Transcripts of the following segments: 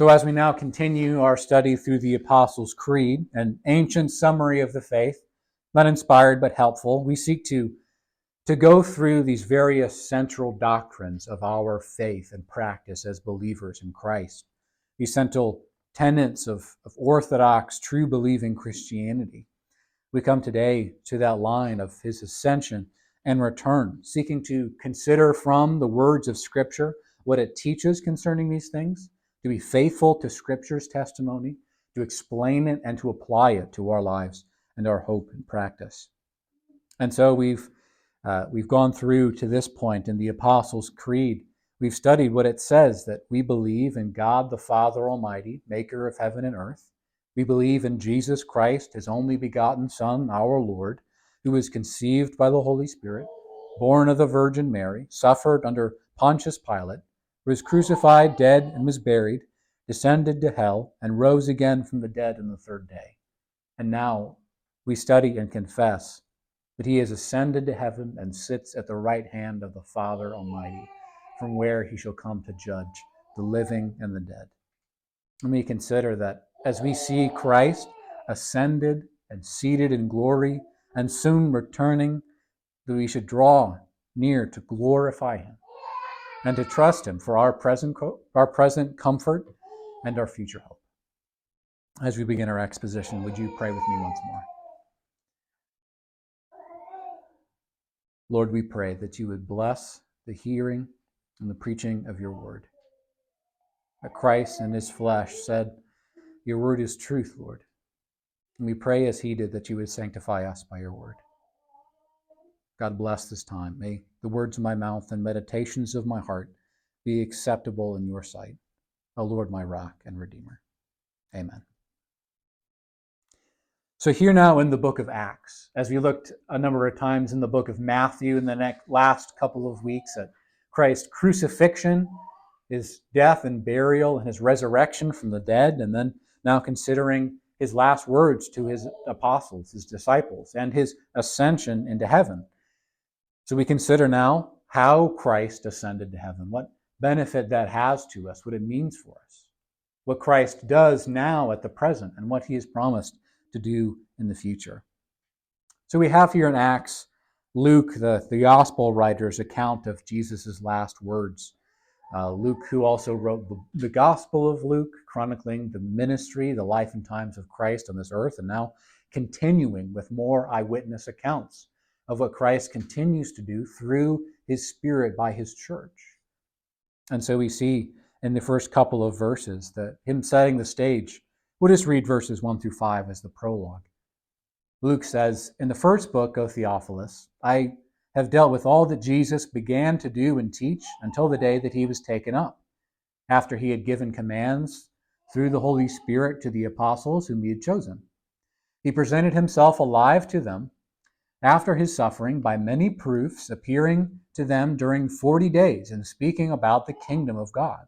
So as we now continue our study through the Apostles' Creed, an ancient summary of the faith, not inspired but helpful, we seek to go through these various central doctrines of our faith and practice as believers in Christ, the central tenets of Orthodox, true believing Christianity. We come today to that line of his ascension and return, seeking to consider from the words of Scripture what it teaches concerning these things, to be faithful to Scripture's testimony, to explain it, and to apply it to our lives and our hope and practice. And so we've gone through to this point in the Apostles' Creed. We've studied what it says, that we believe in God the Father Almighty, maker of heaven and earth. We believe in Jesus Christ, his only begotten Son, our Lord, who was conceived by the Holy Spirit, born of the Virgin Mary, suffered under Pontius Pilate, was crucified, dead, and was buried, descended to hell, and rose again from the dead on the third day. And now we study and confess that he has ascended to heaven and sits at the right hand of the Father Almighty, from where he shall come to judge the living and the dead. And we consider that as we see Christ ascended and seated in glory and soon returning, that we should draw near to glorify him and to trust him for our present comfort and our future hope. As we begin our exposition, would you pray with me once more? Lord, we pray that you would bless the hearing and the preaching of your word. That Christ in his flesh said, your word is truth, Lord. And we pray as he did that you would sanctify us by your word. God bless this time. May the words of my mouth and meditations of my heart be acceptable in your sight, O Lord, my rock and redeemer. Amen. So here now in the book of Acts, as we looked a number of times in the book of Matthew in the last couple of weeks at Christ's crucifixion, his death and burial, and his resurrection from the dead, and then now considering his last words to his apostles, his disciples, and his ascension into heaven. So we consider now how Christ ascended to heaven, what benefit that has to us, what it means for us, what Christ does now at the present, and what he has promised to do in the future. So we have here in Acts, Luke, the gospel writer's account of Jesus' last words. Luke, who also wrote the Gospel of Luke, chronicling the ministry, the life and times of Christ on this earth, and now continuing with more eyewitness accounts of what Christ continues to do through his Spirit by his church. And so we see in the first couple of verses that him setting the stage. We'll just read verses 1-5 as the prologue. Luke says, in the first book, O Theophilus, I have dealt with all that Jesus began to do and teach until the day that he was taken up, after he had given commands through the Holy Spirit to the apostles whom he had chosen. He presented himself alive to them after his suffering by many proofs, appearing to them during 40 days and speaking about the kingdom of God.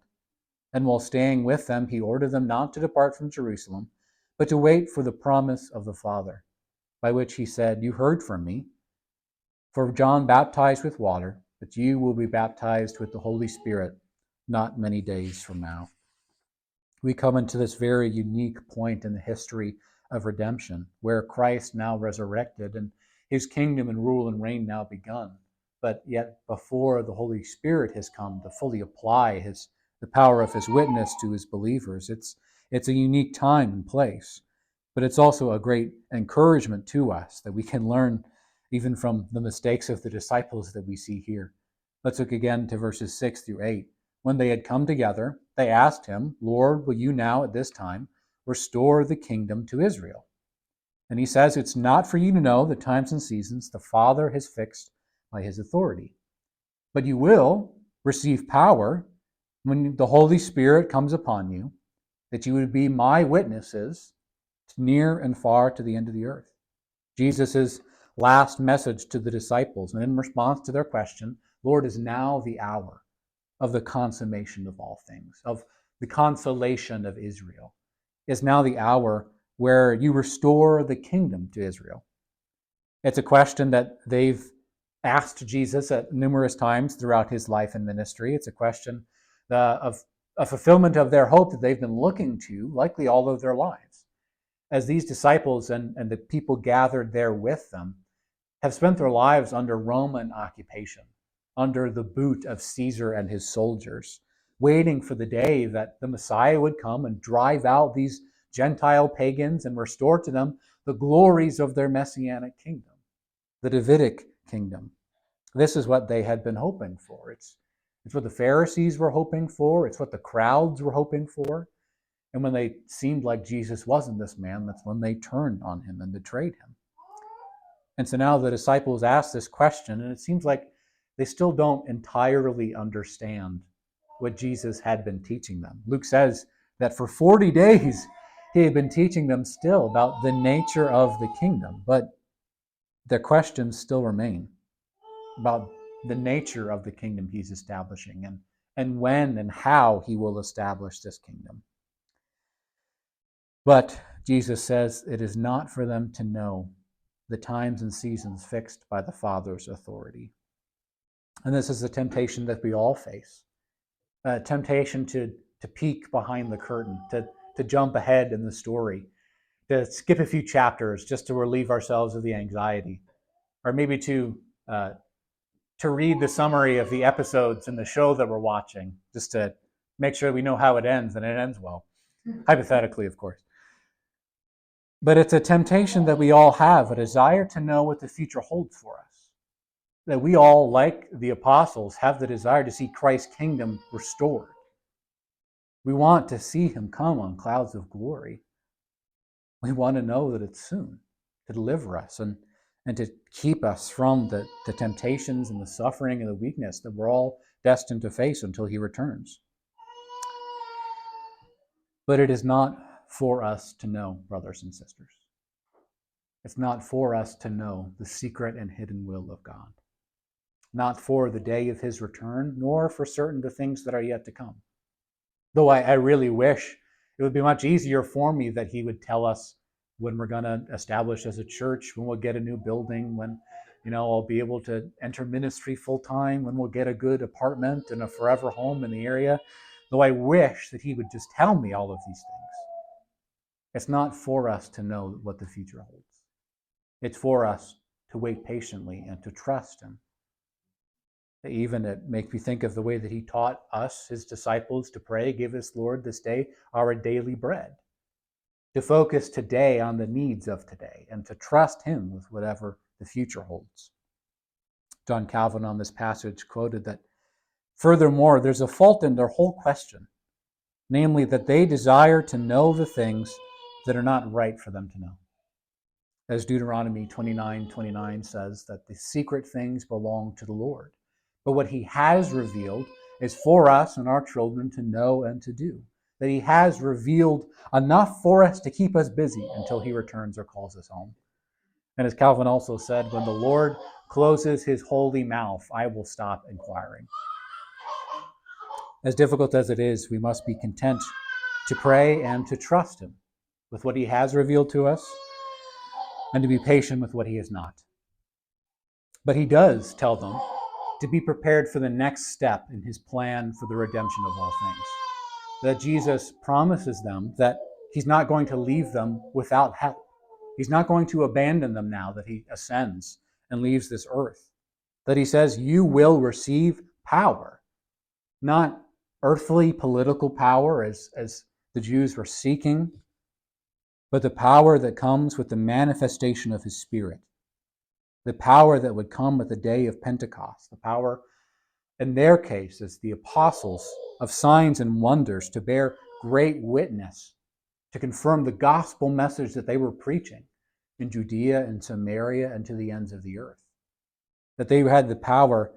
And while staying with them, he ordered them not to depart from Jerusalem, but to wait for the promise of the Father, by which he said, you heard from me. For John baptized with water, but you will be baptized with the Holy Spirit not many days from now. We come into this very unique point in the history of redemption, where Christ now resurrected and his kingdom and rule and reign now begun, but yet before the Holy Spirit has come to fully apply the power of his witness to his believers. It's a unique time and place, but it's also a great encouragement to us that we can learn even from the mistakes of the disciples that we see here. Let's look again to verses 6-8. When they had come together, they asked him, Lord, will you now at this time restore the kingdom to Israel? And he says, it's not for you to know the times and seasons the Father has fixed by his authority, but you will receive power when the Holy Spirit comes upon you, that you would be my witnesses near and far to the end of the earth. Jesus' last message to the disciples, and in response to their question, Lord, is now the hour of the consummation of all things, of the consolation of Israel. Is now the hour where you restore the kingdom to Israel. It's a question that they've asked Jesus at numerous times throughout his life and ministry. It's a question of a fulfillment of their hope that they've been looking to likely all of their lives, as these disciples and the people gathered there with them have spent their lives under Roman occupation, under the boot of Caesar and his soldiers, waiting for the day that the Messiah would come and drive out these Gentile pagans and restore to them the glories of their messianic kingdom, the Davidic kingdom. This is what they had been hoping for. It's what the Pharisees were hoping for. It's what the crowds were hoping for. And when they seemed like Jesus wasn't this man, that's when they turned on him and betrayed him. And so now the disciples ask this question, and it seems like they still don't entirely understand what Jesus had been teaching them. Luke says that for 40 days, he had been teaching them still about the nature of the kingdom, but their questions still remain about the nature of the kingdom he's establishing and when and how he will establish this kingdom. But Jesus says it is not for them to know the times and seasons fixed by the Father's authority. And this is a temptation that we all face, a temptation to peek behind the curtain, to jump ahead in the story, to skip a few chapters just to relieve ourselves of the anxiety, or maybe to read the summary of the episodes in the show that we're watching, just to make sure we know how it ends, and it ends well, hypothetically, of course. But it's a temptation that we all have, a desire to know what the future holds for us, that we all, like the apostles, have the desire to see Christ's kingdom restored. We want to see him come on clouds of glory. We want to know that it's soon, to deliver us and to keep us from the temptations and the suffering and the weakness that we're all destined to face until he returns. But it is not for us to know, brothers and sisters. It's not for us to know the secret and hidden will of God. Not for the day of his return, nor for certain the things that are yet to come. Though I really wish it would be much easier for me that he would tell us when we're going to establish as a church, when we'll get a new building, when, I'll be able to enter ministry full time, when we'll get a good apartment and a forever home in the area. Though I wish that he would just tell me all of these things. It's not for us to know what the future holds. It's for us to wait patiently and to trust him. Even it makes me think of the way that he taught us, his disciples, to pray, "Give us, Lord, this day our daily bread." To focus today on the needs of today and to trust him with whatever the future holds. John Calvin on this passage quoted that, "Furthermore, there's a fault in their whole question, namely that they desire to know the things that are not right for them to know. As Deuteronomy 29:29 says, that the secret things belong to the Lord, but what he has revealed is for us and our children to know and to do. That he has revealed enough for us to keep us busy until he returns or calls us home." And as Calvin also said, "When the Lord closes his holy mouth, I will stop inquiring." As difficult as it is, we must be content to pray and to trust him with what he has revealed to us and to be patient with what he has not. But he does tell them to be prepared for the next step in his plan for the redemption of all things. That Jesus promises them that he's not going to leave them without help. He's not going to abandon them now that he ascends and leaves this earth. That he says, "You will receive power," not earthly political power as the Jews were seeking, but the power that comes with the manifestation of his Spirit. The power that would come at the day of Pentecost, the power in their case as the apostles of signs and wonders to bear great witness, to confirm the gospel message that they were preaching in Judea and Samaria and to the ends of the earth. That they had the power,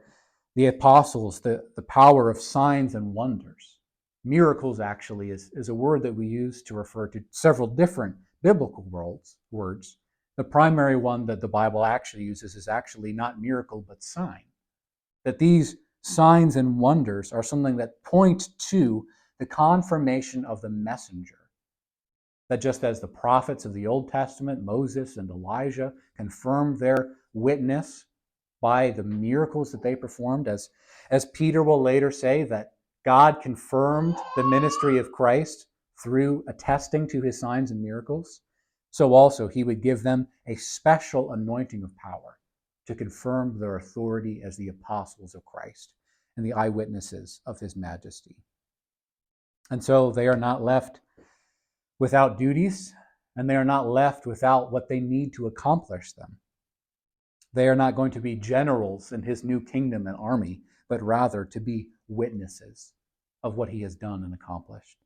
the apostles, the power of signs and wonders. Miracles actually is a word that we use to refer to several different biblical words. The primary one that the Bible actually uses is actually not miracle, but sign. That these signs and wonders are something that point to the confirmation of the messenger. That just as the prophets of the Old Testament, Moses and Elijah, confirmed their witness by the miracles that they performed, as Peter will later say that God confirmed the ministry of Christ through attesting to his signs and miracles, so also he would give them a special anointing of power to confirm their authority as the apostles of Christ and the eyewitnesses of his majesty. And so they are not left without duties, and they are not left without what they need to accomplish them. They are not going to be generals in his new kingdom and army, but rather to be witnesses of what he has done and accomplished.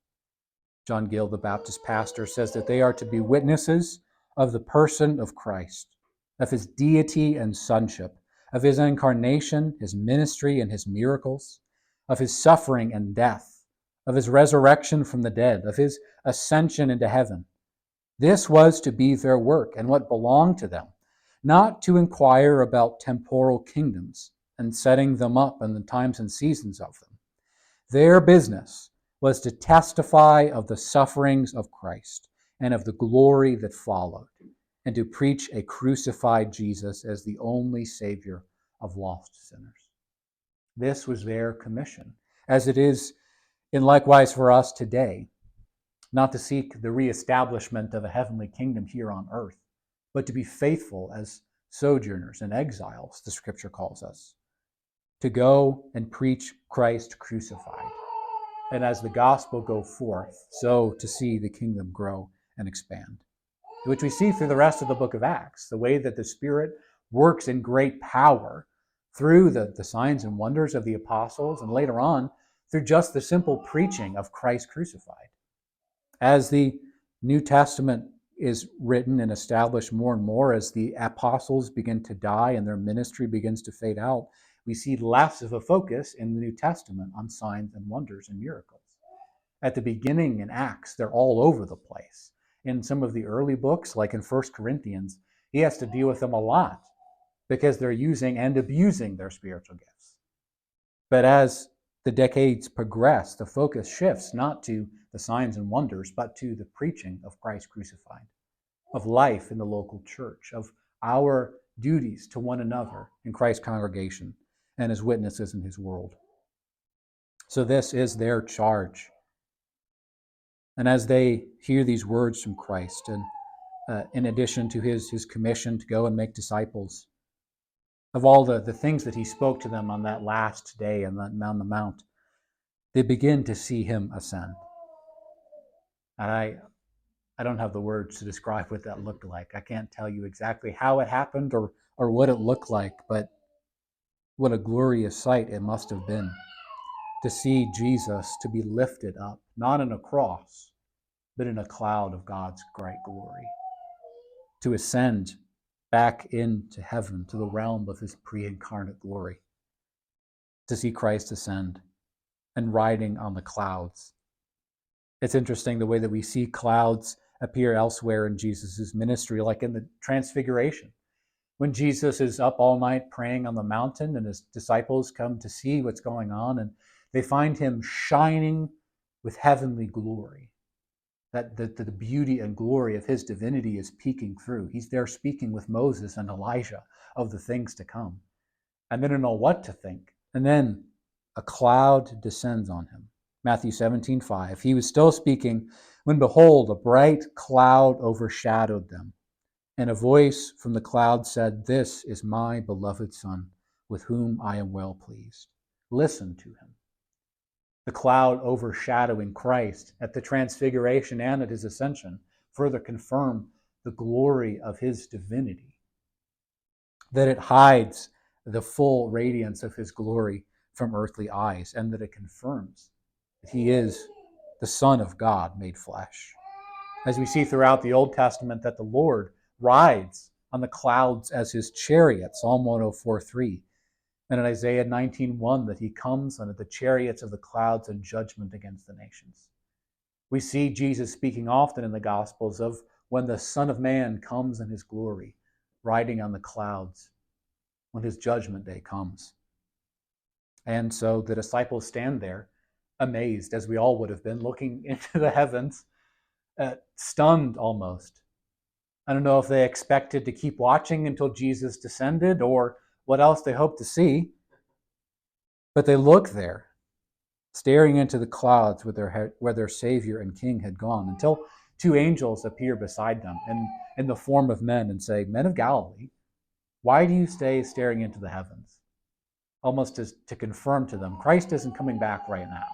John Gill, the Baptist pastor, says that they are to be witnesses of the person of Christ, of his deity and sonship, of his incarnation, his ministry, and his miracles, of his suffering and death, of his resurrection from the dead, of his ascension into heaven. This was to be their work and what belonged to them, not to inquire about temporal kingdoms and setting them up and the times and seasons of them. Their business was to testify of the sufferings of Christ and of the glory that followed, and to preach a crucified Jesus as the only Savior of lost sinners. This was their commission, as it is in likewise for us today, not to seek the reestablishment of a heavenly kingdom here on earth, but to be faithful as sojourners and exiles, the Scripture calls us, to go and preach Christ crucified, and as the gospel go forth, so to see the kingdom grow and expand, which we see through the rest of the book of Acts, the way that the Spirit works in great power through the signs and wonders of the apostles, and later on through just the simple preaching of Christ crucified. As the New Testament is written and established more and more, as the apostles begin to die and their ministry begins to fade out, we see less of a focus in the New Testament on signs and wonders and miracles. At the beginning in Acts, they're all over the place. In some of the early books, like in 1 Corinthians, he has to deal with them a lot because they're using and abusing their spiritual gifts. But as the decades progress, the focus shifts not to the signs and wonders, but to the preaching of Christ crucified, of life in the local church, of our duties to one another in Christ's congregation and as witnesses in his world. So this is their charge. And as they hear these words from Christ, and in addition to his commission to go and make disciples, of all the things that he spoke to them on that last day on the Mount, they begin to see him ascend. And I don't have the words to describe what that looked like. I can't tell you exactly how it happened or what it looked like, but what a glorious sight it must have been to see Jesus to be lifted up, not in a cross, but in a cloud of God's great glory, to ascend back into heaven, to the realm of his pre-incarnate glory, to see Christ ascend and riding on the clouds. It's interesting the way that we see clouds appear elsewhere in Jesus' ministry, like in the Transfiguration. When Jesus is up all night praying on the mountain and his disciples come to see what's going on, and they find him shining with heavenly glory. That the beauty and glory of his divinity is peeking through. He's there speaking with Moses and Elijah of the things to come, and they don't know what to think. And then a cloud descends on him. Matthew 17:5. He was still speaking when, behold, a bright cloud overshadowed them, and a voice from the cloud said, "This is my beloved Son, with whom I am well pleased. Listen to him." The cloud overshadowing Christ at the Transfiguration and at his ascension further confirm the glory of his divinity, that it hides the full radiance of his glory from earthly eyes, and that it confirms that he is the Son of God made flesh. As we see throughout the Old Testament, that the Lord rides on the clouds as his chariot, Psalm 104:3. And in Isaiah 19:1, that he comes under the chariots of the clouds in judgment against the nations. We see Jesus speaking often in the Gospels of when the Son of Man comes in his glory, riding on the clouds when his judgment day comes. And so the disciples stand there, amazed, as we all would have been, looking into the heavens, stunned almost. I don't know if they expected to keep watching until Jesus descended, or what else they hope to see, but they look there staring into the clouds where their Savior and King had gone, until two angels appear beside them and in the form of men and say, "Men of Galilee, why do you stay staring into the heavens?" Almost as to confirm to them, Christ isn't coming back right now.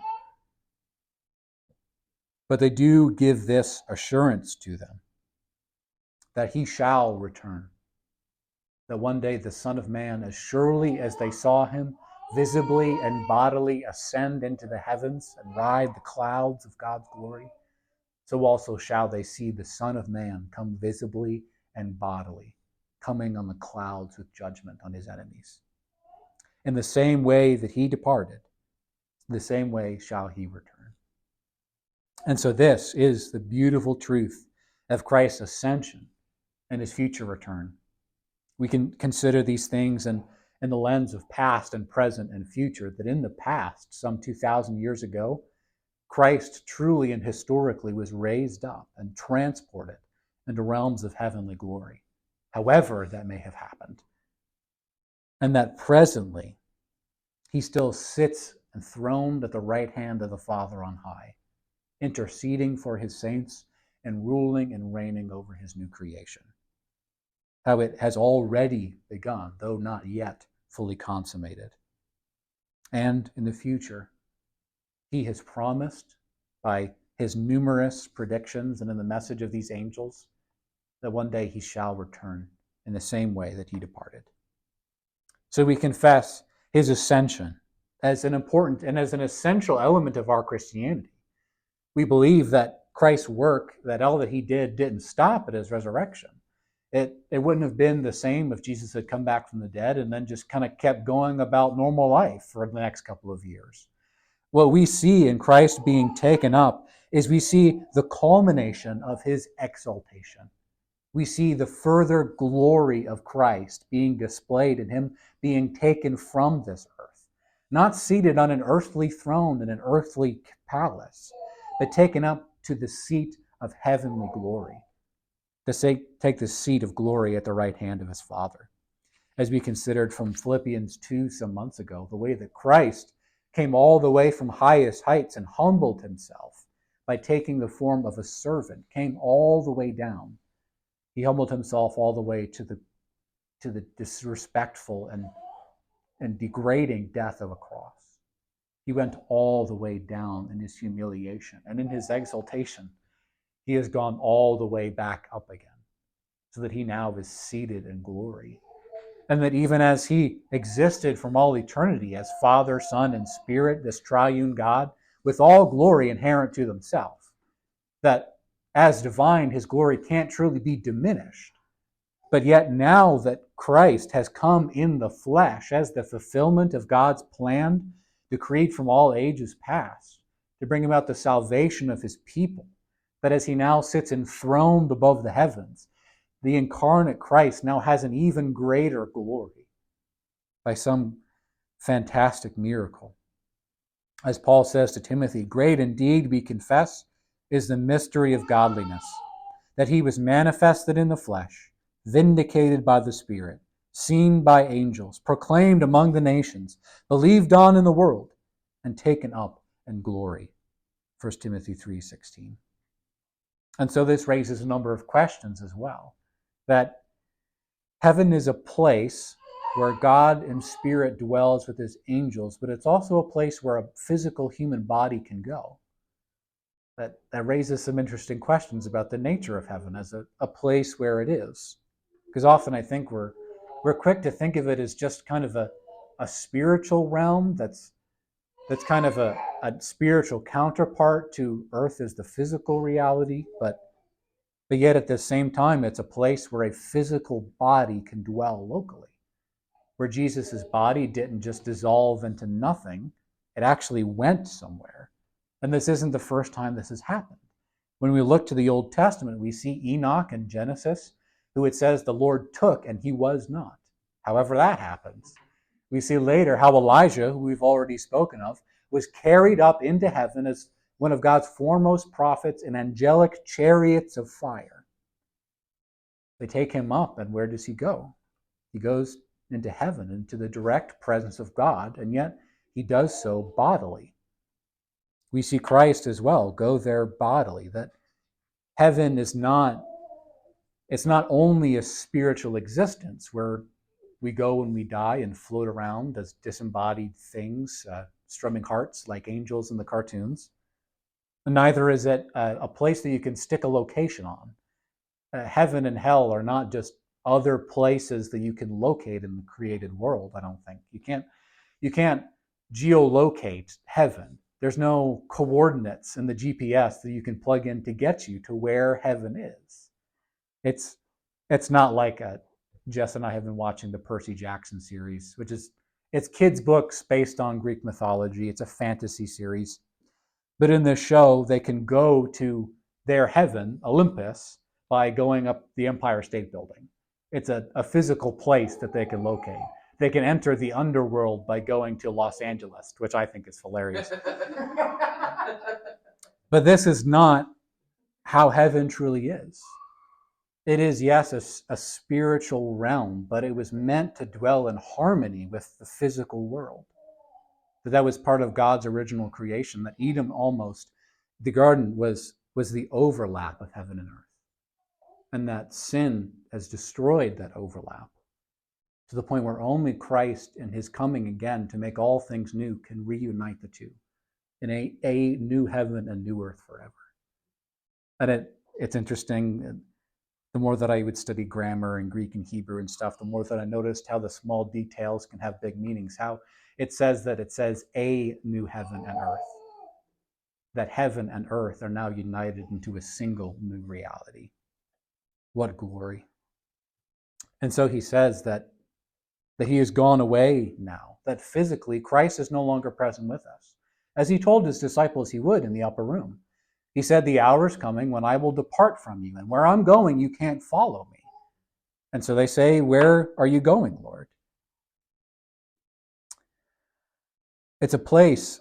But they do give this assurance to them that he shall return, that one day the Son of Man, as surely as they saw him visibly and bodily ascend into the heavens and ride the clouds of God's glory, so also shall they see the Son of Man come visibly and bodily, coming on the clouds with judgment on his enemies. In the same way that he departed, the same way shall he return. And so this is the beautiful truth of Christ's ascension and his future return. We can consider these things in the lens of past and present and future, that in the past, some 2,000 years ago, Christ truly and historically was raised up and transported into realms of heavenly glory, however that may have happened. And that presently, he still sits enthroned at the right hand of the Father on high, interceding for his saints and ruling and reigning over his new creation. How it has already begun, though not yet fully consummated. And in the future, he has promised by his numerous predictions and in the message of these angels that one day he shall return in the same way that he departed. So we confess his ascension as an important and as an essential element of our Christianity. We believe that Christ's work, that all that he did, didn't stop at his resurrection. It wouldn't have been the same if Jesus had come back from the dead and then just kind of kept going about normal life for the next couple of years. What we see in Christ being taken up is we see the culmination of his exaltation. We see the further glory of Christ being displayed in him being taken from this earth, not seated on an earthly throne in an earthly palace, but taken up to the seat of heavenly glory, to take the seat of glory at the right hand of his Father. As we considered from Philippians 2 some months ago, the way that Christ came all the way from highest heights and humbled himself by taking the form of a servant, came all the way down. He humbled himself all the way to the disrespectful and degrading death of a cross. He went all the way down in his humiliation, and in his exaltation, he has gone all the way back up again, so that he now is seated in glory. And that even as he existed from all eternity as Father, Son, and Spirit, this triune God, with all glory inherent to himself, that as divine, his glory can't truly be diminished. But yet now that Christ has come in the flesh as the fulfillment of God's plan, decreed from all ages past, to bring about the salvation of his people, that as he now sits enthroned above the heavens, the incarnate Christ now has an even greater glory by some fantastic miracle. As Paul says to Timothy, "Great indeed, we confess, is the mystery of godliness, that he was manifested in the flesh, vindicated by the Spirit, seen by angels, proclaimed among the nations, believed on in the world, and taken up in glory." 1 Timothy 3:16. And so this raises a number of questions as well, that heaven is a place where God in spirit dwells with his angels, but it's also a place where a physical human body can go. That raises some interesting questions about the nature of heaven as a place where it is. Because often I think we're quick to think of it as just kind of a spiritual realm that's kind of a spiritual counterpart to earth as the physical reality, but yet at the same time it's a place where a physical body can dwell locally, where Jesus' body didn't just dissolve into nothing, it actually went somewhere. And this isn't the first time this has happened. When we look to the Old Testament, we see Enoch in Genesis, who it says the Lord took and he was not, however that happens. We see later how Elijah, who we've already spoken of, was carried up into heaven as one of God's foremost prophets in angelic chariots of fire. They take him up, and where does he go? He goes into heaven, into the direct presence of God, and yet he does so bodily. we see Christ as well go there bodily, that heaven is not, it's not only a spiritual existence where we go when we die and float around as disembodied things, strumming hearts like angels in the cartoons. Neither is it a place that you can stick a location on. Heaven and hell are not just other places that you can locate in the created world, I don't think. You can't geolocate heaven. There's no coordinates in the GPS that you can plug in to get you to where heaven is. It's not like a, Jess and I have been watching the Percy Jackson series, which is, it's kids' books based on Greek mythology. It's a fantasy series. But in this show, they can go to their heaven, Olympus, by going up the Empire State Building. It's a physical place that they can locate. They can enter the underworld by going to Los Angeles, which I think is hilarious. But this is not how heaven truly is. It is, yes, a spiritual realm, but it was meant to dwell in harmony with the physical world. That was part of God's original creation, that Eden almost, the garden was the overlap of heaven and earth. And that sin has destroyed that overlap to the point where only Christ and his coming again to make all things new can reunite the two in a new heaven and new earth forever. And it's interesting, the more that I would study grammar and Greek and Hebrew and stuff, the more that I noticed how the small details can have big meanings, how it says a new heaven and earth, that heaven and earth are now united into a single new reality. What glory. And so he says that he has gone away now, that physically Christ is no longer present with us, as he told his disciples he would in the upper room. He said, the hour is coming when I will depart from you, and where I'm going, you can't follow me. And so they say, where are you going, Lord? It's a place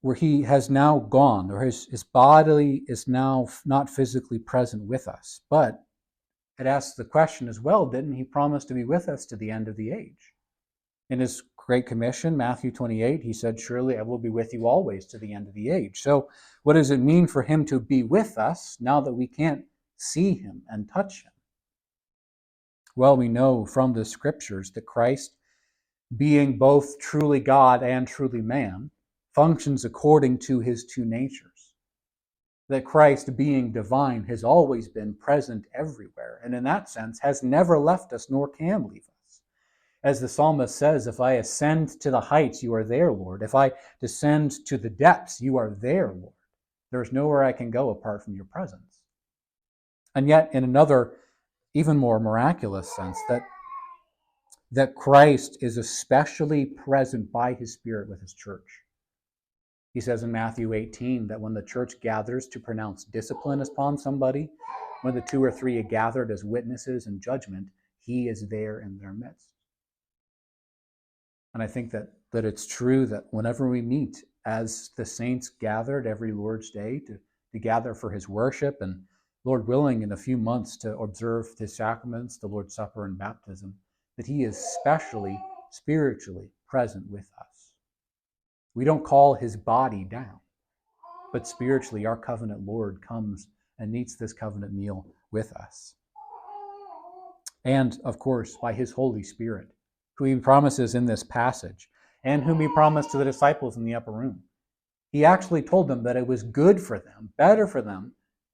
where he has now gone, or his body is now not physically present with us. But it asks the question as well, didn't he promise to be with us to the end of the age? In his Great Commission, Matthew 28, he said, surely I will be with you always to the end of the age. So what does it mean for him to be with us now that we can't see him and touch him? Well, we know from the scriptures that Christ, being both truly God and truly man, functions according to his two natures. That Christ, being divine, has always been present everywhere, and in that sense has never left us nor can leave us. As the psalmist says, if I ascend to the heights, you are there, Lord. If I descend to the depths, you are there, Lord. There is nowhere I can go apart from your presence. And yet, in another, even more miraculous sense, that Christ is especially present by his Spirit with his church. He says in Matthew 18 that when the church gathers to pronounce discipline upon somebody, when the two or three are gathered as witnesses in judgment, he is there in their midst. And I think that it's true that whenever we meet as the saints gathered every Lord's Day to gather for his worship, and Lord willing in a few months to observe his sacraments, the Lord's Supper and baptism, that he is specially, spiritually present with us. We don't call his body down, but spiritually our covenant Lord comes and eats this covenant meal with us. And, of course, by his Holy Spirit, who he promises in this passage, and whom he promised to the disciples in the upper room. He actually told them that it was good for them, better for them,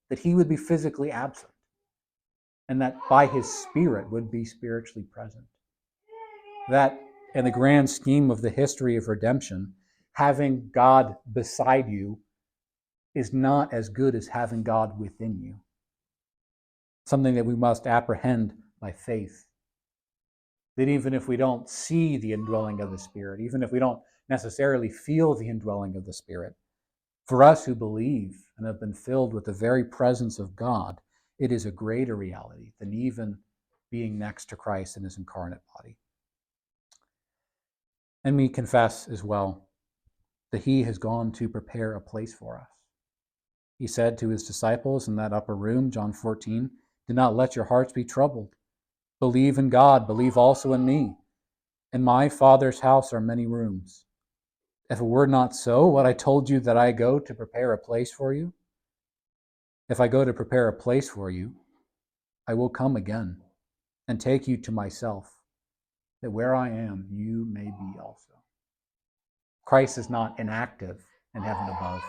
that he would be physically absent, and that by his Spirit would be spiritually present. That, in the grand scheme of the history of redemption, having God beside you is not as good as having God within you. Something that we must apprehend by faith. That even if we don't see the indwelling of the Spirit, even if we don't necessarily feel the indwelling of the Spirit, for us who believe and have been filled with the very presence of God, it is a greater reality than even being next to Christ in his incarnate body. And we confess as well that he has gone to prepare a place for us. He said to his disciples in that upper room, John 14, do not let your hearts be troubled. Believe in God, believe also in me. In my Father's house are many rooms. If it were not so, what I told you that I go to prepare a place for you? If I go to prepare a place for you, I will come again and take you to myself, that where I am, you may be also. Christ is not inactive in heaven above.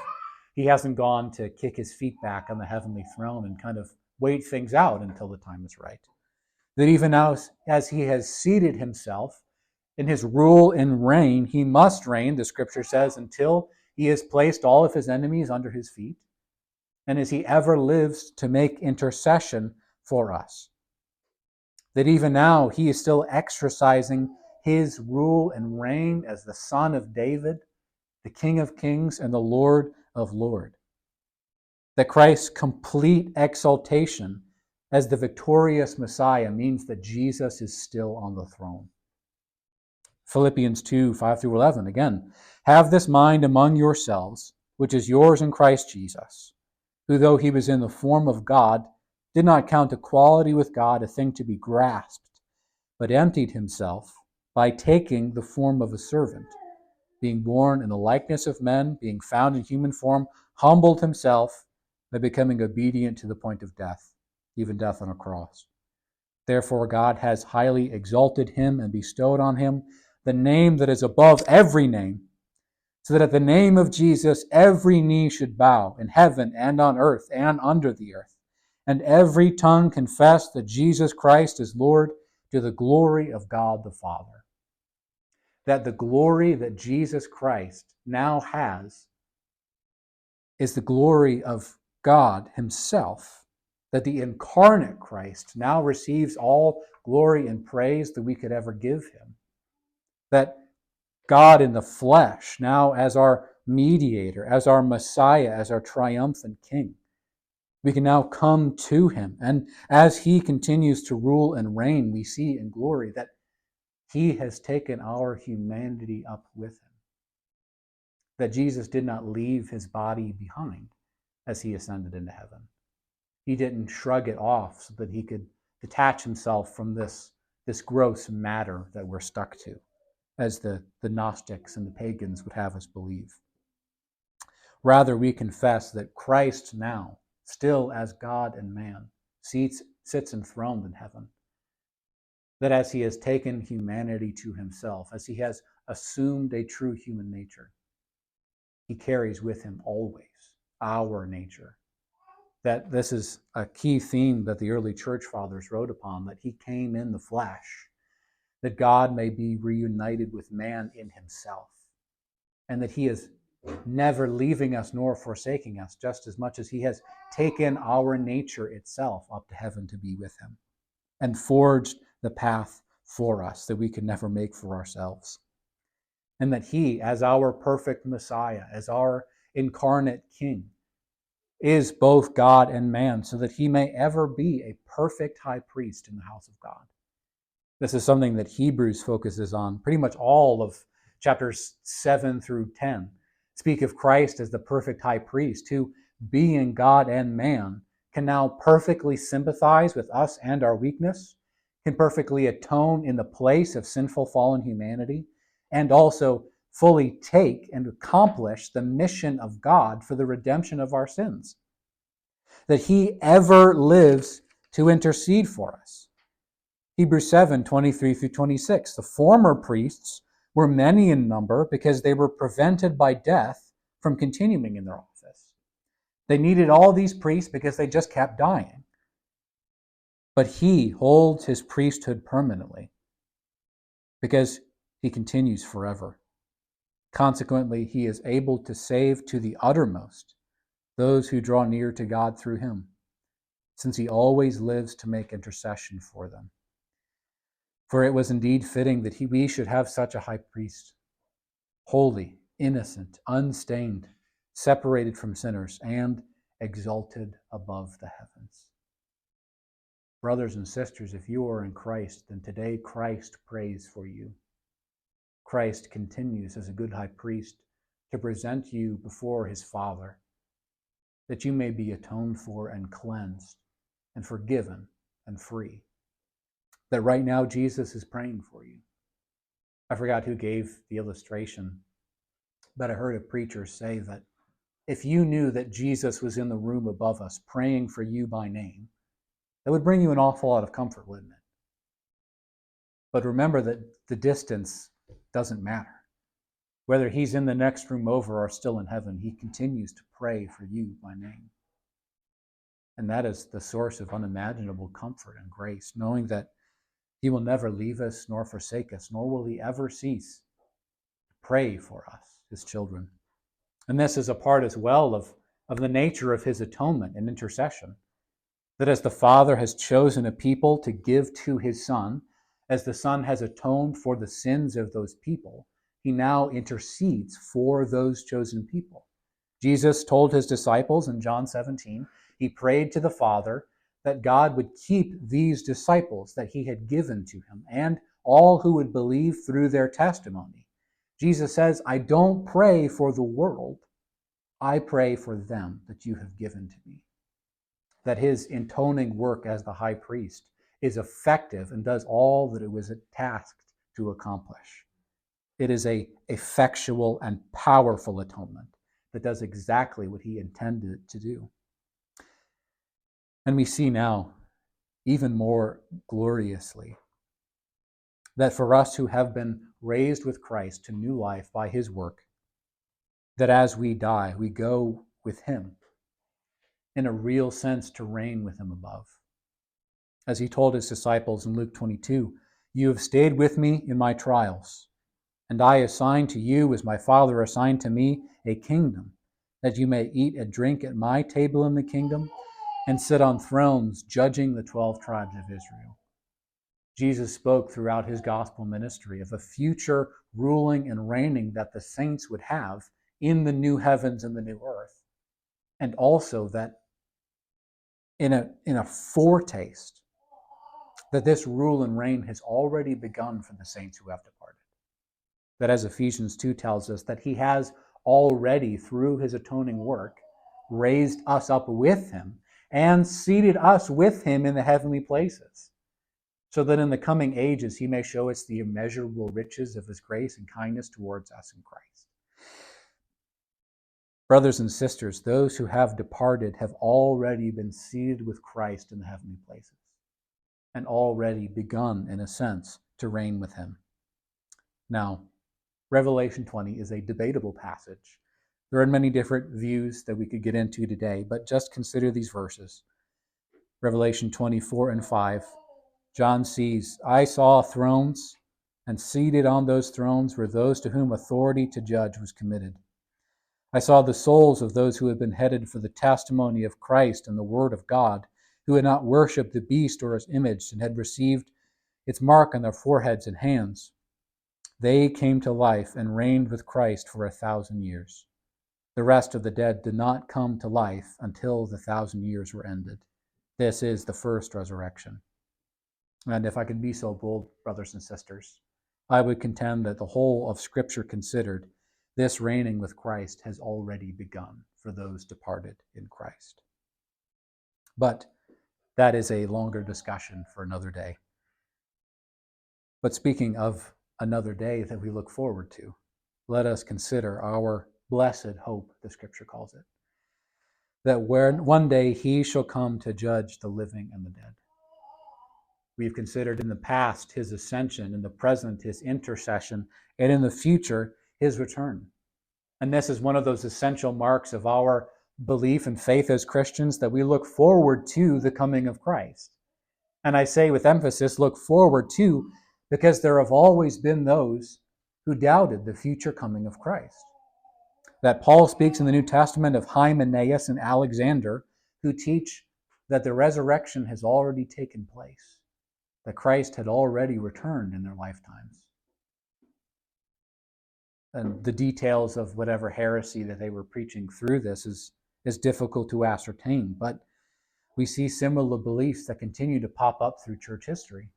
He hasn't gone to kick his feet back on the heavenly throne and kind of wait things out until the time is right. That even as he has seated himself in his rule and reign, he must reign, the scripture says, until he has placed all of his enemies under his feet, and as he ever lives to make intercession for us. That even now he is still exercising his rule and reign as the Son of David, the King of Kings, and the Lord of Lords. That Christ's complete exaltation as the victorious Messiah means that Jesus is still on the throne. Philippians 2, 5 through 11, again, have this mind among yourselves, which is yours in Christ Jesus, who though he was in the form of God, did not count equality with God a thing to be grasped, but emptied himself by taking the form of a servant, being born in the likeness of men, being found in human form, humbled himself by becoming obedient to the point of death, even death on a cross. Therefore God has highly exalted him and bestowed on him the name that is above every name, so that at the name of Jesus every knee should bow, in heaven and on earth and under the earth, and every tongue confess that Jesus Christ is Lord, to the glory of God the Father. That the glory that Jesus Christ now has is the glory of God himself, that the incarnate Christ now receives all glory and praise that we could ever give him, that God in the flesh, now as our mediator, as our Messiah, as our triumphant King, we can now come to him. And as he continues to rule and reign, we see in glory that he has taken our humanity up with him, that Jesus did not leave his body behind as he ascended into heaven. He didn't shrug it off so that he could detach himself from this gross matter that we're stuck to, as the Gnostics and the pagans would have us believe. Rather, we confess that Christ now, still as God and man, sits enthroned in heaven. That as he has taken humanity to himself, as he has assumed a true human nature, he carries with him always our nature. That this is a key theme that the early church fathers wrote upon, that he came in the flesh, that God may be reunited with man in himself, and that he is never leaving us nor forsaking us, just as much as he has taken our nature itself up to heaven to be with him, and forged the path for us that we could never make for ourselves. And that he, as our perfect Messiah, as our incarnate King, is both God and man, so that he may ever be a perfect high priest in the house of God. This is something that Hebrews focuses on. Pretty much all of chapters 7 through 10 speak of Christ as the perfect high priest, who, being God and man, can now perfectly sympathize with us and our weakness, can perfectly atone in the place of sinful fallen humanity, and also fully take and accomplish the mission of God for the redemption of our sins. That he ever lives to intercede for us. Hebrews 7, 23 through 26, the former priests were many in number because they were prevented by death from continuing in their office. They needed all these priests because they just kept dying. But he holds his priesthood permanently because he continues forever. Consequently, he is able to save to the uttermost those who draw near to God through him, since he always lives to make intercession for them. For it was indeed fitting that we should have such a high priest, holy, innocent, unstained, separated from sinners, and exalted above the heavens. Brothers and sisters, if you are in Christ, then today Christ prays for you. Christ continues as a good high priest to present you before his Father, that you may be atoned for and cleansed and forgiven and free. That right now Jesus is praying for you. I forgot who gave the illustration But I heard a preacher say that if you knew that Jesus was in the room above us praying for you by name, that would bring you an awful lot of comfort, wouldn't it? But remember that the distance doesn't matter. Whether he's in the next room over or still in heaven, he continues to pray for you by name. And that is the source of unimaginable comfort and grace, knowing that he will never leave us nor forsake us, nor will he ever cease to pray for us, his children. And this is a part as well of the nature of his atonement and intercession, that as the Father has chosen a people to give to his Son, as the Son has atoned for the sins of those people, he now intercedes for those chosen people. Jesus told his disciples in John 17, he prayed to the Father that God would keep these disciples that he had given to him and all who would believe through their testimony. Jesus says, I don't pray for the world, I pray for them that you have given to me. That his atoning work as the high priest is effective and does all that it was tasked to accomplish. It is an effectual and powerful atonement that does exactly what he intended it to do. And we see now, even more gloriously, that for us who have been raised with Christ to new life by his work, that as we die, we go with him, in a real sense to reign with him above. As he told his disciples in Luke 22, you have stayed with me in my trials, and I assign to you, as my Father assigned to me, a kingdom, that you may eat and drink at my table in the kingdom, and sit on thrones judging the 12 tribes of Israel. Jesus spoke throughout his gospel ministry of a future ruling and reigning that the saints would have in the new heavens and the new earth, and also that in a foretaste, that this rule and reign has already begun for the saints who have departed. That as Ephesians 2 tells us, that he has already, through his atoning work, raised us up with him and seated us with him in the heavenly places, so that in the coming ages he may show us the immeasurable riches of his grace and kindness towards us in Christ. Brothers and sisters, those who have departed have already been seated with Christ in the heavenly places, and already begun, in a sense, to reign with him. Now, Revelation 20 is a debatable passage. There are many different views that we could get into today, but just consider these verses. Revelation 24 and 5. John sees, I saw thrones, and seated on those thrones were those to whom authority to judge was committed. I saw the souls of those who had been headed for the testimony of Christ and the word of God, who had not worshipped the beast or his image, and had received its mark on their foreheads and hands. They came to life and reigned with Christ for 1,000 years. The rest of the dead did not come to life until the 1,000 years were ended. This is the first resurrection. And if I could be so bold, brothers and sisters, I would contend that the whole of Scripture considered, this reigning with Christ has already begun for those departed in Christ. But that is a longer discussion for another day. But speaking of another day that we look forward to, let us consider our blessed hope, the Scripture calls it, that when one day he shall come to judge the living and the dead. We've considered in the past his ascension, in the present his intercession, and in the future his return. And this is one of those essential marks of our belief and faith as Christians, that we look forward to the coming of Christ. And I say with emphasis, look forward to, because there have always been those who doubted the future coming of Christ. That Paul speaks in the New Testament of Hymenaeus and Alexander, who teach that the resurrection has already taken place, that Christ had already returned in their lifetimes. And the details of whatever heresy that they were preaching through this is difficult to ascertain, but we see similar beliefs that continue to pop up through church history.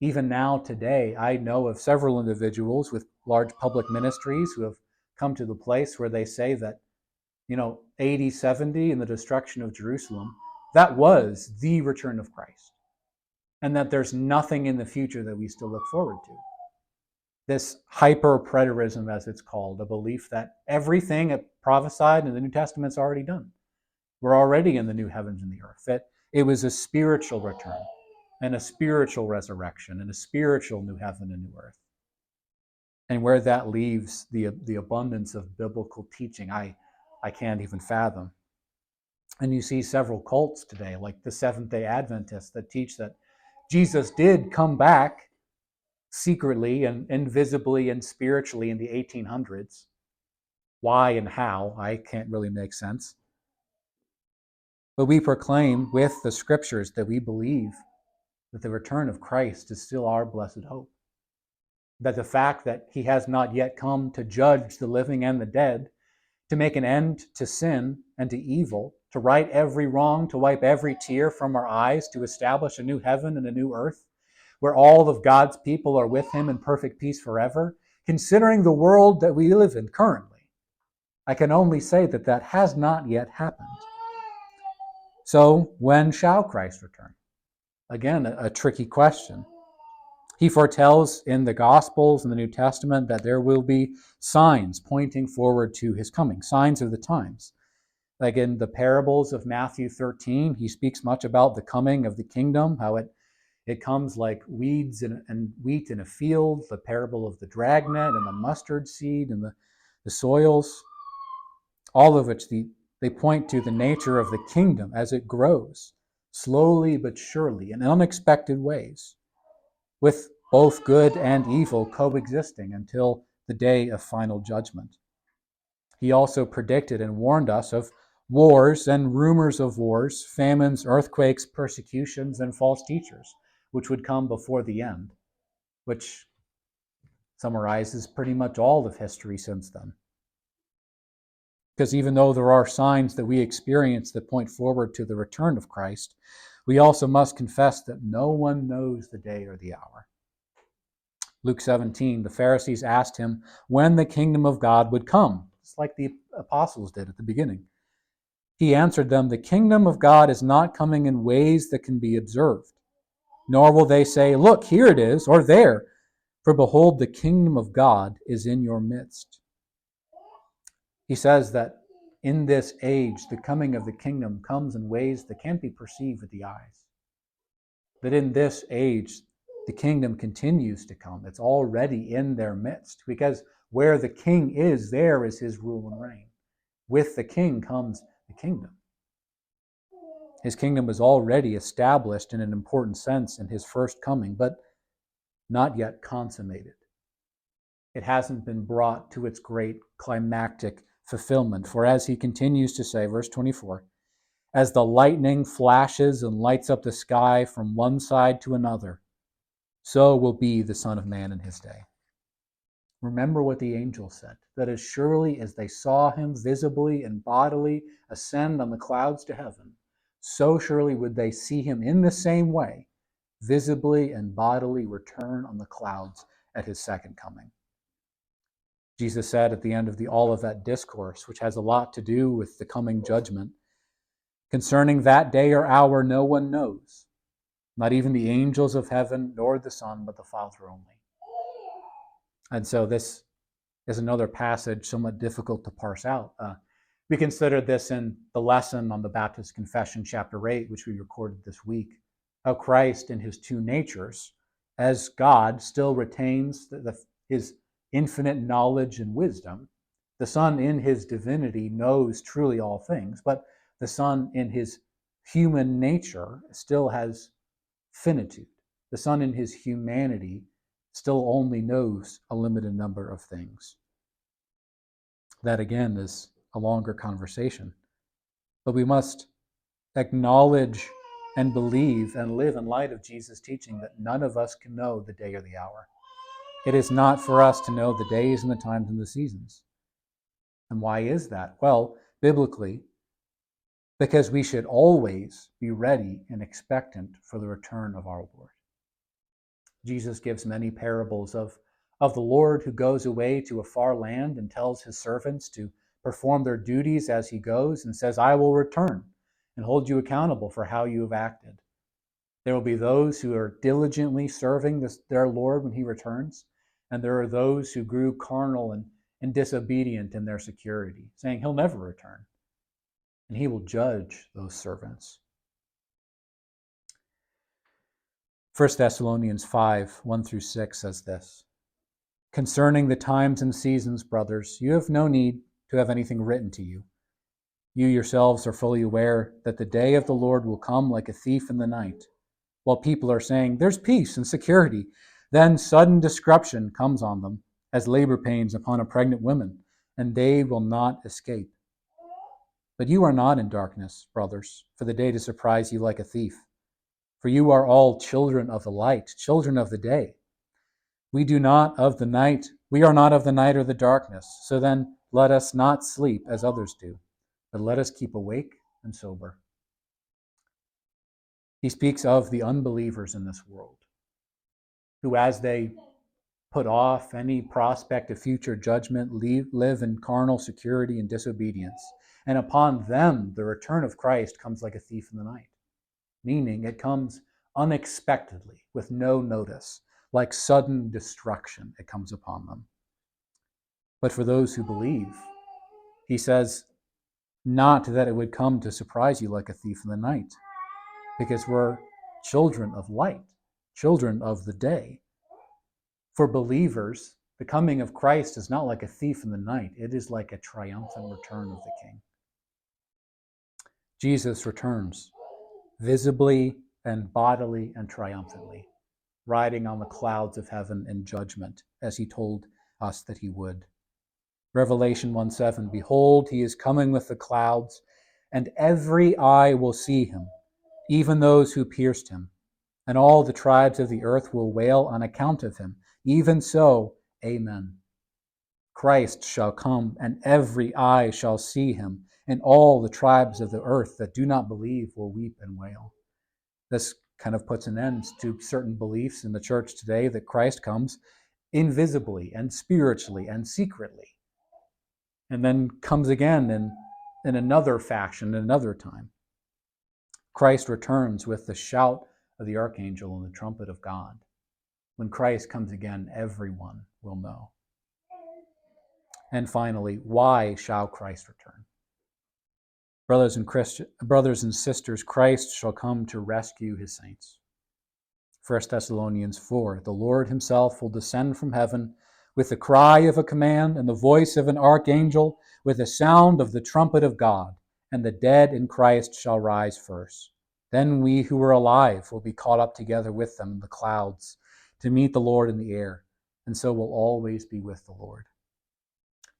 Even now, today, I know of several individuals with large public ministries who have come to the place where they say that, AD 70 and the destruction of Jerusalem, that was the return of Christ, and that there's nothing in the future that we still look forward to. this hyper-preterism, as it's called, a belief that everything prophesied in the New Testament's already done. We're already in the new heavens and the earth. That it was a spiritual return and a spiritual resurrection and a spiritual new heaven and new earth. And where that leaves the abundance of biblical teaching, I can't even fathom. And you see several cults today, like the Seventh-day Adventists, that teach that Jesus did come back secretly and invisibly and spiritually in the 1800s. Why and how, I can't really make sense. But we proclaim with the scriptures that we believe that the return of Christ is still our blessed hope. That the fact that he has not yet come to judge the living and the dead, to make an end to sin and to evil, to right every wrong, to wipe every tear from our eyes, to establish a new heaven and a new earth, where all of God's people are with him in perfect peace forever, considering the world that we live in currently, I can only say that that has not yet happened. So when shall Christ return? Again, a tricky question. He foretells in the Gospels and the New Testament that there will be signs pointing forward to his coming, signs of the times. Like in the parables of Matthew 13, he speaks much about the coming of the kingdom, how it comes like weeds and wheat in a field, the parable of the dragnet and the mustard seed and the soils, all of which they point to the nature of the kingdom as it grows, slowly but surely, in unexpected ways, with both good and evil coexisting until the day of final judgment. He also predicted and warned us of wars and rumors of wars, famines, earthquakes, persecutions, and false teachers, which would come before the end, which summarizes pretty much all of history since then. Because even though there are signs that we experience that point forward to the return of Christ, we also must confess that no one knows the day or the hour. Luke 17, the Pharisees asked him when the kingdom of God would come, just like the apostles did at the beginning. He answered them, "The kingdom of God is not coming in ways that can be observed, nor will they say, 'Look, here it is,' or 'There,' for behold, the kingdom of God is in your midst." He says that in this age, the coming of the kingdom comes in ways that can't be perceived with the eyes. That in this age, the kingdom continues to come. It's already in their midst, because where the king is, there is his rule and reign. With the king comes the kingdom. His kingdom is already established in an important sense in his first coming, but not yet consummated. It hasn't been brought to its great climactic fulfillment. For as he continues to say, verse 24, "As the lightning flashes and lights up the sky from one side to another, so will be the Son of Man in his day." Remember what the angel said, that as surely as they saw him visibly and bodily ascend on the clouds to heaven, so surely would they see him in the same way, visibly and bodily return on the clouds at his second coming. Jesus said at the end of the Olivet Discourse, which has a lot to do with the coming judgment, "Concerning that day or hour no one knows, not even the angels of heaven, nor the Son, but the Father only." And so this is another passage somewhat difficult to parse out. We considered this in the lesson on the Baptist Confession, chapter 8, which we recorded this week, how Christ in his two natures, as God, still retains his infinite knowledge and wisdom. The Son in his divinity knows truly all things, but the Son in his human nature still has finitude. The Son in his humanity still only knows a limited number of things. That again is a longer conversation, but we must acknowledge and believe and live in light of Jesus' teaching that none of us can know the day or the hour. It is not for us to know the days and the times and the seasons. And why is that? Well, biblically, because we should always be ready and expectant for the return of our Lord. Jesus gives many parables of the Lord who goes away to a far land and tells his servants to perform their duties as he goes and says, "I will return and hold you accountable for how you have acted." There will be those who are diligently serving their Lord when he returns. And there are those who grew carnal and disobedient in their security, saying he'll never return, and he will judge those servants. 1 Thessalonians 5, 1-6 says this, "Concerning the times and seasons, brothers, you have no need to have anything written to you. You yourselves are fully aware that the day of the Lord will come like a thief in the night. While people are saying, 'There's peace and security,' then sudden disruption comes on them, as labor pains upon a pregnant woman, and they will not escape. But you are not in darkness, brothers, for the day to surprise you like a thief. For you are all children of the light, children of the day. We are not of the night or the darkness. So then let us not sleep as others do, but let us keep awake and sober." He speaks of the unbelievers in this world, who as they put off any prospect of future judgment, live in carnal security and disobedience. And upon them, the return of Christ comes like a thief in the night, meaning it comes unexpectedly with no notice, like sudden destruction it comes upon them. But for those who believe, he says, not that it would come to surprise you like a thief in the night, because we're children of light, children of the day. For believers, the coming of Christ is not like a thief in the night. It is like a triumphant return of the King. Jesus returns visibly and bodily and triumphantly, riding on the clouds of heaven in judgment, as he told us that he would. Revelation 1:7, "Behold, he is coming with the clouds, and every eye will see him, even those who pierced him. And all the tribes of the earth will wail on account of him. Even so, amen. Christ shall come, and every eye shall see him, and all the tribes of the earth that do not believe will weep and wail." This kind of puts an end to certain beliefs in the church today that Christ comes invisibly and spiritually and secretly, and then comes again in another fashion at another time. Christ returns with the shout of the archangel and the trumpet of God. When Christ comes again, everyone will know. And finally, why shall Christ return? Brothers and sisters, Christ shall come to rescue his saints. 1 Thessalonians 4, "The Lord himself will descend from heaven with the cry of a command and the voice of an archangel, with the sound of the trumpet of God, and the dead in Christ shall rise first. Then we who are alive will be caught up together with them in the clouds, to meet the Lord in the air, and so will always be with the Lord."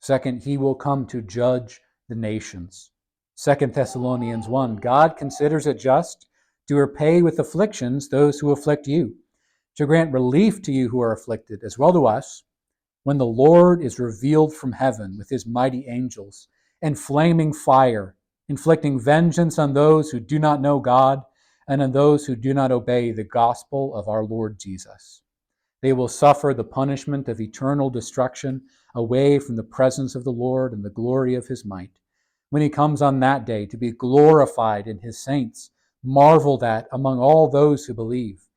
Second, he will come to judge the nations. 2 Thessalonians 1, "God considers it just to repay with afflictions those who afflict you, to grant relief to you who are afflicted, as well to us, when the Lord is revealed from heaven with his mighty angels, in flaming fire, inflicting vengeance on those who do not know God, and on those who do not obey the gospel of our Lord Jesus. They will suffer the punishment of eternal destruction away from the presence of the Lord and the glory of his might, when he comes on that day to be glorified in his saints. Marvel that among all those who believe,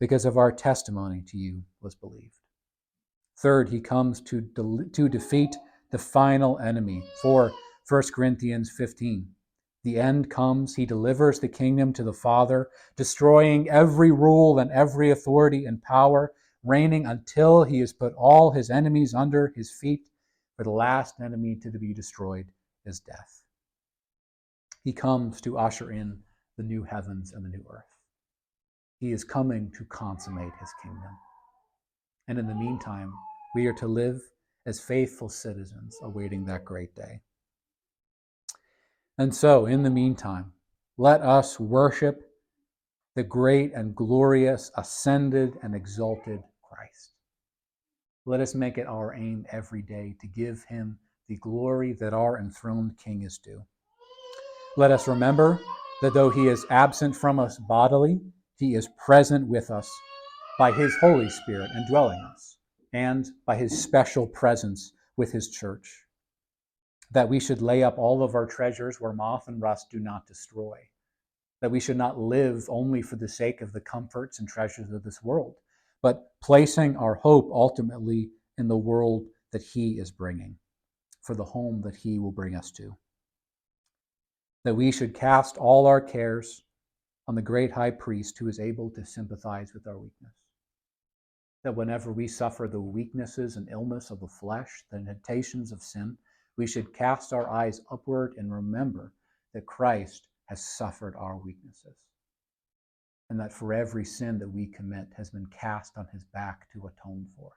because of our testimony to you was believed." Third, he comes to defeat the final enemy. For 1 Corinthians 15, "The end comes, he delivers the kingdom to the Father, destroying every rule and every authority and power, reigning until he has put all his enemies under his feet, for the last enemy to be destroyed is death." He comes to usher in the new heavens and the new earth. He is coming to consummate his kingdom. And in the meantime, we are to live as faithful citizens awaiting that great day. And so, in the meantime, let us worship the great and glorious, ascended and exalted Christ. Let us make it our aim every day to give him the glory that our enthroned King is due. Let us remember that though he is absent from us bodily, he is present with us by his Holy Spirit indwelling us, and by his special presence with his church. That we should lay up all of our treasures where moth and rust do not destroy. That we should not live only for the sake of the comforts and treasures of this world, but placing our hope ultimately in the world that he is bringing, for the home that he will bring us to. That we should cast all our cares on the great high priest who is able to sympathize with our weakness. That whenever we suffer the weaknesses and illness of the flesh, the temptations of sin, we should cast our eyes upward and remember that Christ has suffered our weaknesses, and that for every sin that we commit has been cast on his back to atone for.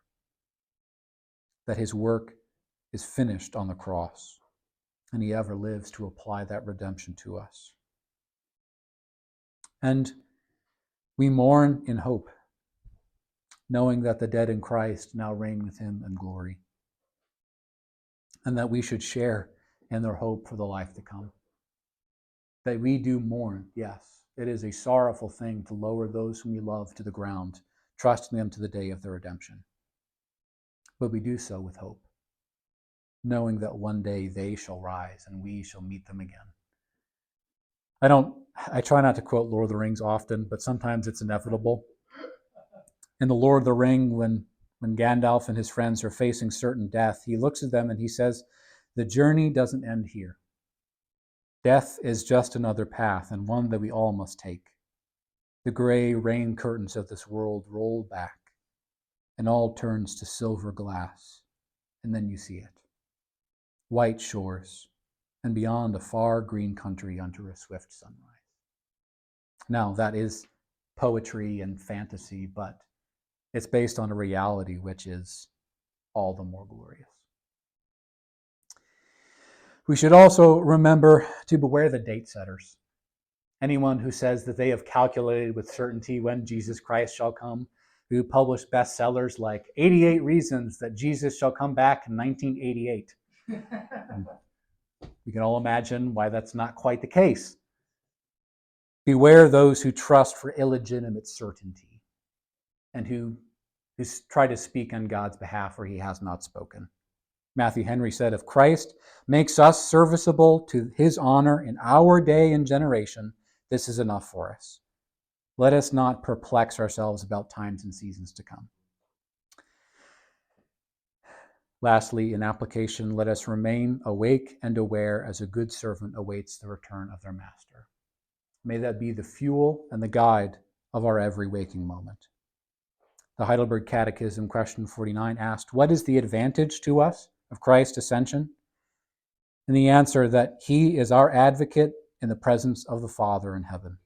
That his work is finished on the cross, and he ever lives to apply that redemption to us. And we mourn in hope, knowing that the dead in Christ now reign with him in glory, and that we should share in their hope for the life to come. That we do mourn, yes. It is a sorrowful thing to lower those whom we love to the ground, trusting them to the day of their redemption. But we do so with hope, knowing that one day they shall rise and we shall meet them again. I try not to quote Lord of the Rings often, but sometimes it's inevitable. In the Lord of the Ring, when Gandalf and his friends are facing certain death, he looks at them and he says, "The journey doesn't end here. Death is just another path, and one that we all must take. The gray rain curtains of this world roll back, and all turns to silver glass, and then you see it. White shores, and beyond a far green country under a swift sunrise." Now, that is poetry and fantasy, but it's based on a reality which is all the more glorious. We should also remember to beware the date setters. Anyone who says that they have calculated with certainty when Jesus Christ shall come, who publish bestsellers like 88 Reasons That Jesus Shall Come Back in 1988. We can all imagine why that's not quite the case. Beware those who trust for illegitimate certainty and who try to speak on God's behalf where he has not spoken. Matthew Henry said, "If Christ makes us serviceable to his honor in our day and generation, this is enough for us. Let us not perplex ourselves about times and seasons to come." Lastly, in application, let us remain awake and aware as a good servant awaits the return of their master. May that be the fuel and the guide of our every waking moment. The Heidelberg Catechism, question 49, asked, "What is the advantage to us of Christ's ascension?" And the answer, that he is our advocate in the presence of the Father in heaven.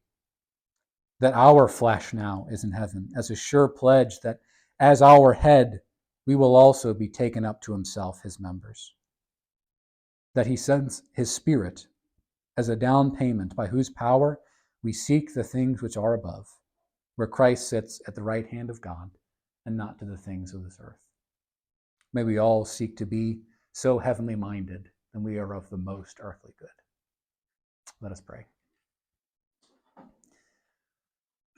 That our flesh now is in heaven, as a sure pledge that as our head, we will also be taken up to himself, his members. That he sends his Spirit as a down payment by whose power we seek the things which are above, where Christ sits at the right hand of God, and not to the things of this earth. May we all seek to be so heavenly minded that we are of the most earthly good. Let us pray.